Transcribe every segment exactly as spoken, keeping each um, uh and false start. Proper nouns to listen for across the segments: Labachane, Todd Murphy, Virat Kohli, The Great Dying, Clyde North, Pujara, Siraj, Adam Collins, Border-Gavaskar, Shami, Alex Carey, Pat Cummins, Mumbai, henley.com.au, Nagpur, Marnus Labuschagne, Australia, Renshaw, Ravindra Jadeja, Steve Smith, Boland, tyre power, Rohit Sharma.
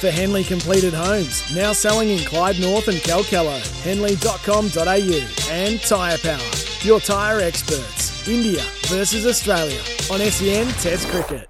For Henley completed homes, now selling in Clyde North and Kelkalla. henley dot com dot a u and Tyre Power, your tyre experts. India versus Australia on S E N Test Cricket.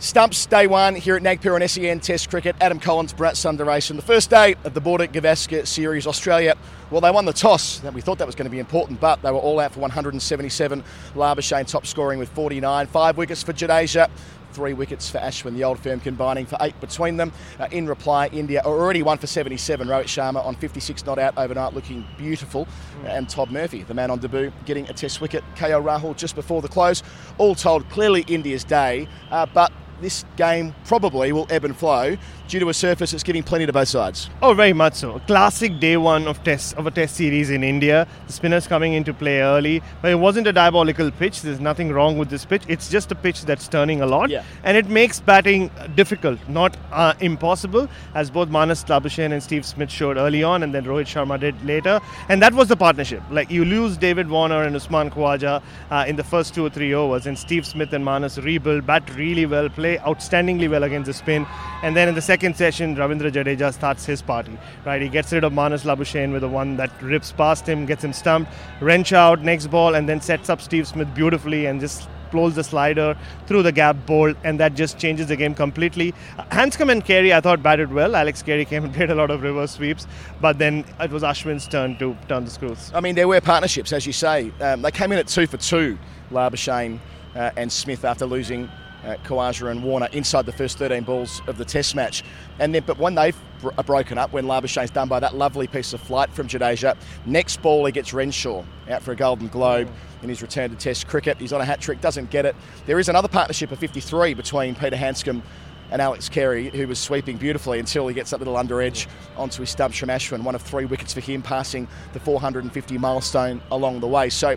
Stumps day one here at Nagpur on S E N Test Cricket. Adam Collins, Bharat Sundaresan. The first day of the Border-Gavaskar series, Australia. Well, they won the toss. We thought that was going to be important, but they were all out for one hundred seventy-seven. Labachane top scoring with forty-nine. Five wickets for Jadeja. Three wickets for Ashwin, the old firm combining for eight between them. Uh, in reply, India are already one for seventy-seven. Rohit Sharma on fifty-six not out overnight, looking beautiful. Mm. And Todd Murphy, the man on debut, getting a test wicket. K O Rahul just before the close. All told, clearly India's day, uh, but this game probably will ebb and flow due to a surface that's giving plenty to both sides. Oh, very much so. Classic day one of test of a test series in India. The spinners coming into play early, but it wasn't a diabolical pitch. There's nothing wrong with this pitch. It's just a pitch that's turning a lot, yeah. And it makes batting difficult, not uh, impossible, as both Marnus Labuschagne and Steve Smith showed early on, and then Rohit Sharma did later. And that was the partnership. Like, you lose David Warner and Usman Khawaja uh, in the first two or three overs, and Steve Smith and Marnus rebuild, bat really well, play outstandingly well against the spin, and then in the second session Ravindra Jadeja starts his party, right? He gets rid of Marnus Labuschagne with a one that rips past him, gets him stumped, Renshaw out next ball, and then sets up Steve Smith beautifully and just blows the slider through the gap bolt, and that just changes the game completely. Uh, Handscomb and Carey, I thought, batted well. Alex Carey came and played a lot of reverse sweeps, but then it was Ashwin's turn to turn the screws. I mean, there were partnerships, as you say. Um, they came in at two for two, Labuschagne uh, and Smith, after losing Uh, Khawaja and Warner inside the first thirteen balls of the test match. And then, but when they br- are broken up, when Labuschagne's done by that lovely piece of flight from Jadeja, next ball he gets Renshaw out for a Golden Globe mm. in his return to test cricket. He's on a hat-trick, doesn't get it. There is another partnership of fifty-three between Peter Handscomb and Alex Carey, who was sweeping beautifully until he gets that little under edge onto his stumps from Ashwin, one of three wickets for him, passing the four hundred fifty milestone along the way. So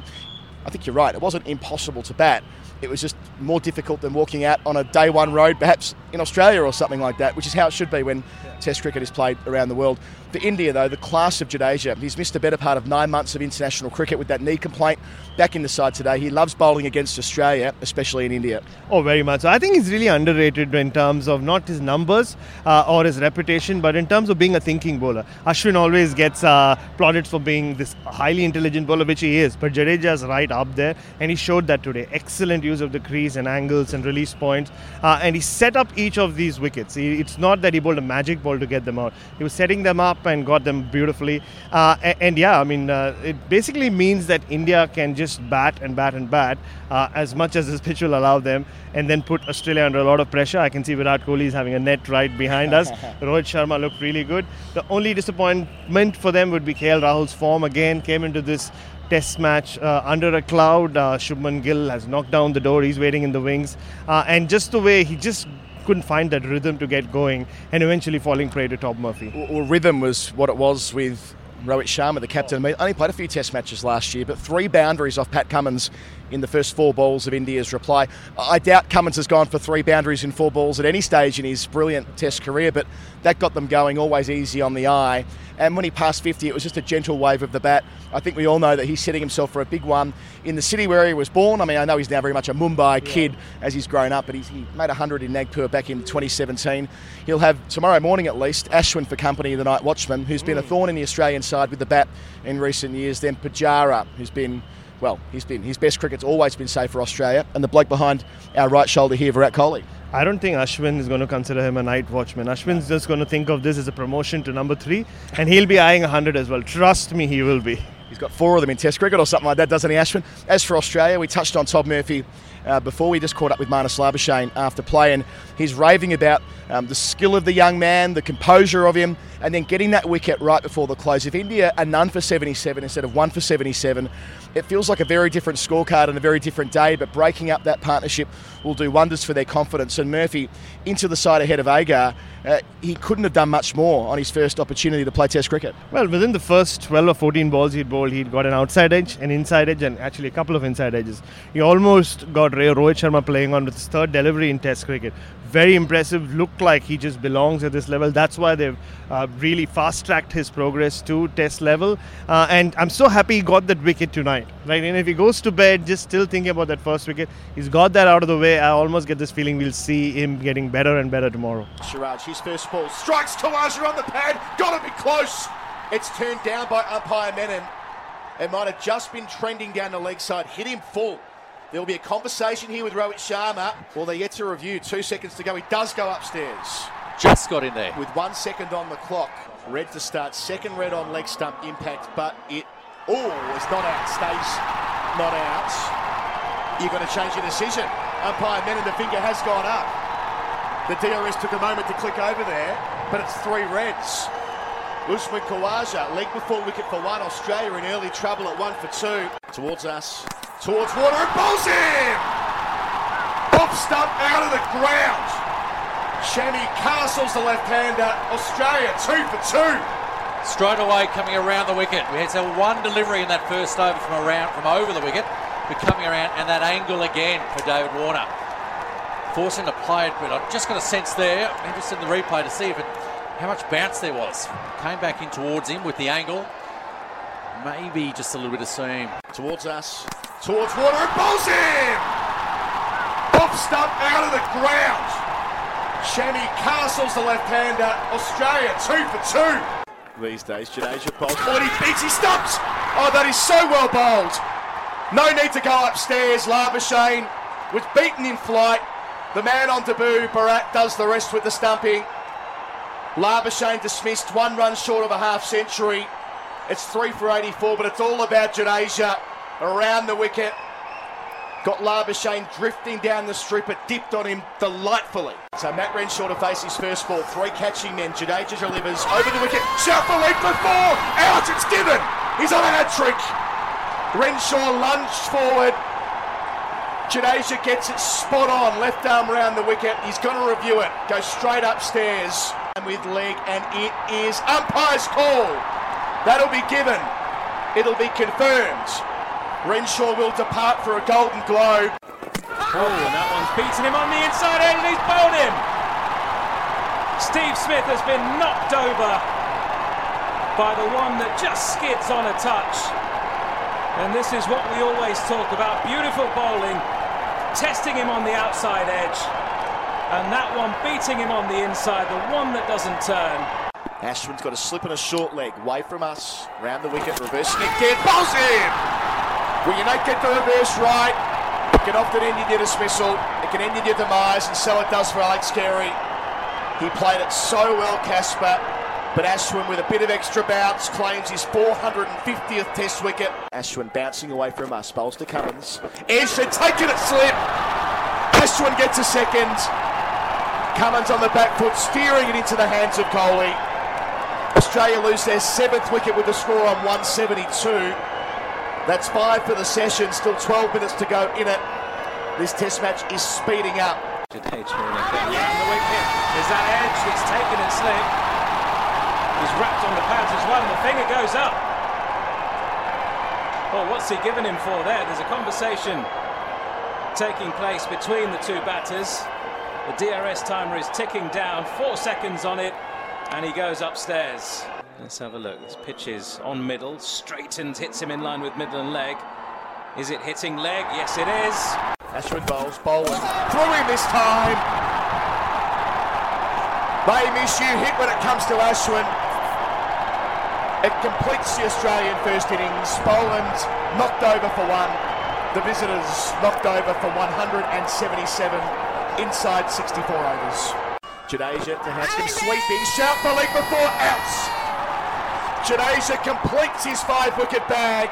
I think you're right, it wasn't impossible to bat. It was just more difficult than walking out on a day one road, perhaps in Australia or something like that, which is how it should be when yeah. Test cricket is played around the world. For India, though, the class of Jadeja, he's missed the better part of nine months of international cricket with that knee complaint. Back in the side today, he loves bowling against Australia, especially in India. Oh, very much. I think he's really underrated in terms of not his numbers uh, or his reputation, but in terms of being a thinking bowler. Ashwin always gets uh, plaudits for being this highly intelligent bowler, which he is, but Jadeja's right up there, and he showed that today. Excellent use of the crease and angles and release points, uh, and he set up each of these wickets. He, it's not that he bowled a magic ball to get them out. He was setting them up and got them beautifully, uh, and, and yeah I mean uh, it basically means that India can just bat and bat and bat uh, as much as this pitch will allow them, and then put Australia under a lot of pressure. I can see Virat Kohli is having a net right behind us. Rohit Sharma looked really good. The only disappointment for them would be K L Rahul's form again came into this test match uh, under a cloud. uh, Shubman Gill has knocked down the door, he's waiting in the wings, uh, and just the way he just couldn't find that rhythm to get going, and eventually falling prey to Todd Murphy. Well, rhythm was what it was with Rohit Sharma, the captain. Oh. Only played a few test matches last year, but three boundaries off Pat Cummins in the first four balls of India's reply. I doubt Cummins has gone for three boundaries in four balls at any stage in his brilliant test career, but that got them going, always easy on the eye. And when he passed fifty, it was just a gentle wave of the bat. I think we all know that he's setting himself for a big one in the city where he was born. I mean, I know he's now very much a Mumbai yeah. kid as he's grown up, but he's, he made one hundred in Nagpur back in twenty seventeen. He'll have, tomorrow morning at least, Ashwin for company, the night watchman, who's mm. been a thorn in the Australian side with the bat in recent years. Then Pujara, who's been... Well, he's been his best cricket's always been safe for Australia. And the bloke behind our right shoulder here, Virat Kohli. I don't think Ashwin is going to consider him a night watchman. Ashwin's just going to think of this as a promotion to number three. And he'll be eyeing one hundred as well. Trust me, he will be. He's got four of them in Test cricket or something like that, doesn't he, Ashwin? As for Australia, we touched on Todd Murphy uh, before we just caught up with Marnus Labuschagne after play, and he's raving about um, the skill of the young man, the composure of him, and then getting that wicket right before the close. If India are none for seventy-seven instead of one for seventy-seven, it feels like a very different scorecard and a very different day, but breaking up that partnership will do wonders for their confidence. And Murphy into the side ahead of Agar, uh, he couldn't have done much more on his first opportunity to play Test cricket. Well, within the first twelve or fourteen balls he'd bowled, he'd got an outside edge, an inside edge, and actually a couple of inside edges. He almost got Rohit Sharma playing on with his third delivery in Test cricket. Very impressive, looked like he just belongs at this level. That's why they've uh, really fast-tracked his progress to Test level. Uh, and I'm so happy he got that wicket tonight. Right? And if he goes to bed just still thinking about that first wicket, he's got that out of the way. I almost get this feeling we'll see him getting better and better tomorrow. Siraj, his first ball, strikes Khawaja on the pad, gotta be close. It's turned down by umpire Menon. It might have just been trending down the leg side, hit him full. There'll be a conversation here with Rohit Sharma. Well, they get to review. Two seconds to go. He does go upstairs. Just got in there. With one second on the clock. Red to start. Second red on leg stump impact, but it... Oh, it's not out. Stays not out. You're going to change your decision. Umpire Menon, the finger has gone up. The D R S took a moment to click over there, but it's three reds. Usman Khawaja, leg before wicket for one. Australia in early trouble at one for two. Towards us. Towards water, and balls in! Off stump, out of the ground. Shami castles the left-hander. Australia, two for two. Straight away coming around the wicket. We had one delivery in that first over from around, from over the wicket. But coming around, and that angle again for David Warner. Forcing the play, but I'm just going to sense there. I'm interested in the replay to see if it, how much bounce there was. Came back in towards him with the angle. Maybe just a little bit of seam. Towards us. Towards water, and balls in! Off stump, out of the ground. Shami castles the left-hander. Australia, two for two. These days, Jadeja bowls. Oh, and he beats, he stumps! Oh, that is so well bowled. No need to go upstairs. Labuschagne was beaten in flight. The man on debut, Bharat, does the rest with the stumping. Labuschagne dismissed, one run short of a half-century. It's three for eighty-four, but it's all about Jadeja. Around the wicket, got Labuschagne drifting down the strip. It dipped on him delightfully. So Matt Renshaw to face his first ball. Three catching men. Jadeja delivers over the wicket. Shout for lead for four. Out, it's given. He's on a hat trick. Renshaw lunged forward. Jadeja gets it spot on. Left arm round the wicket. He's going to review it. Goes straight upstairs. And with leg, and it is umpire's call. That'll be given. It'll be confirmed. Renshaw will depart for a golden globe. Oh, and that one's beaten him on the inside end, and he's bowled him. Steve Smith has been knocked over by the one that just skids on a touch. And this is what we always talk about, beautiful bowling, testing him on the outside edge. And that one beating him on the inside, the one that doesn't turn. Ashwin's got a slip and a short leg, away from us, round the wicket, reverse nick dead, bowls in! Well, you don't get the reverse right. It can often end in your dismissal. It can end in your demise, and so it does for Alex Carey. He played it so well, Casper. But Ashwin, with a bit of extra bounce, claims his four hundred fiftieth Test wicket. Ashwin bouncing away from us. Bowls to Cummins. Ashwin taking a slip. Ashwin gets a second. Cummins on the back foot, steering it into the hands of Kohli. Australia lose their seventh wicket with a score on one seventy-two. That's five for the session, still twelve minutes to go in it. This Test match is speeding up. There's that edge that's taken and slipped. He's wrapped on the pads as well, and the finger goes up. Oh, what's he giving him for there? There's a conversation taking place between the two batters. The D R S timer is ticking down, four seconds on it, and he goes upstairs. Let's have a look. This pitch is on middle, straightened, hits him in line with middle and leg. Is it hitting leg? Yes, it is. Ashwin bowls, bowling. Through him this time. They miss you, hit when it comes to Ashwin. It completes the Australian first innings. Boland knocked over for one. The visitors knocked over for one hundred seventy-seven inside sixty-four overs. Jadeja to Handscomb, sweeping, shout for leg before, outs. Jadeja completes his five-wicket bag.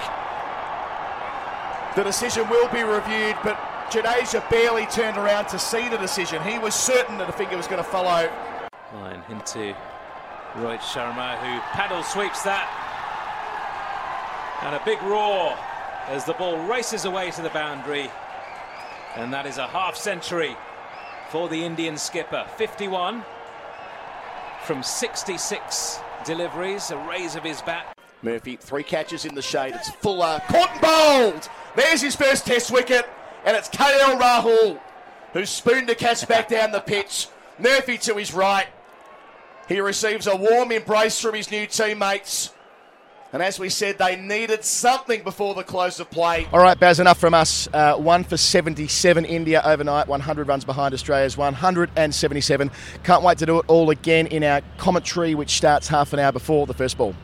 The decision will be reviewed, but Jadeja barely turned around to see the decision. He was certain that the finger was going to follow. Line into Rohit Sharma, who paddle sweeps that. And a big roar as the ball races away to the boundary. And that is a half century for the Indian skipper. fifty-one from sixty-six deliveries, a raise of his bat. Murphy, three catches in the shade. It's Fuller, caught and bowled. There's his first test wicket. And it's K L Rahul who spooned the catch back down the pitch. Murphy to his right. He receives a warm embrace from his new teammates. And as we said, they needed something before the close of play. All right, Baz, enough from us. Uh, one for seventy-seven, India overnight. one hundred runs behind Australia's one hundred seventy-seven. Can't wait to do it all again in our commentary, which starts half an hour before the first ball.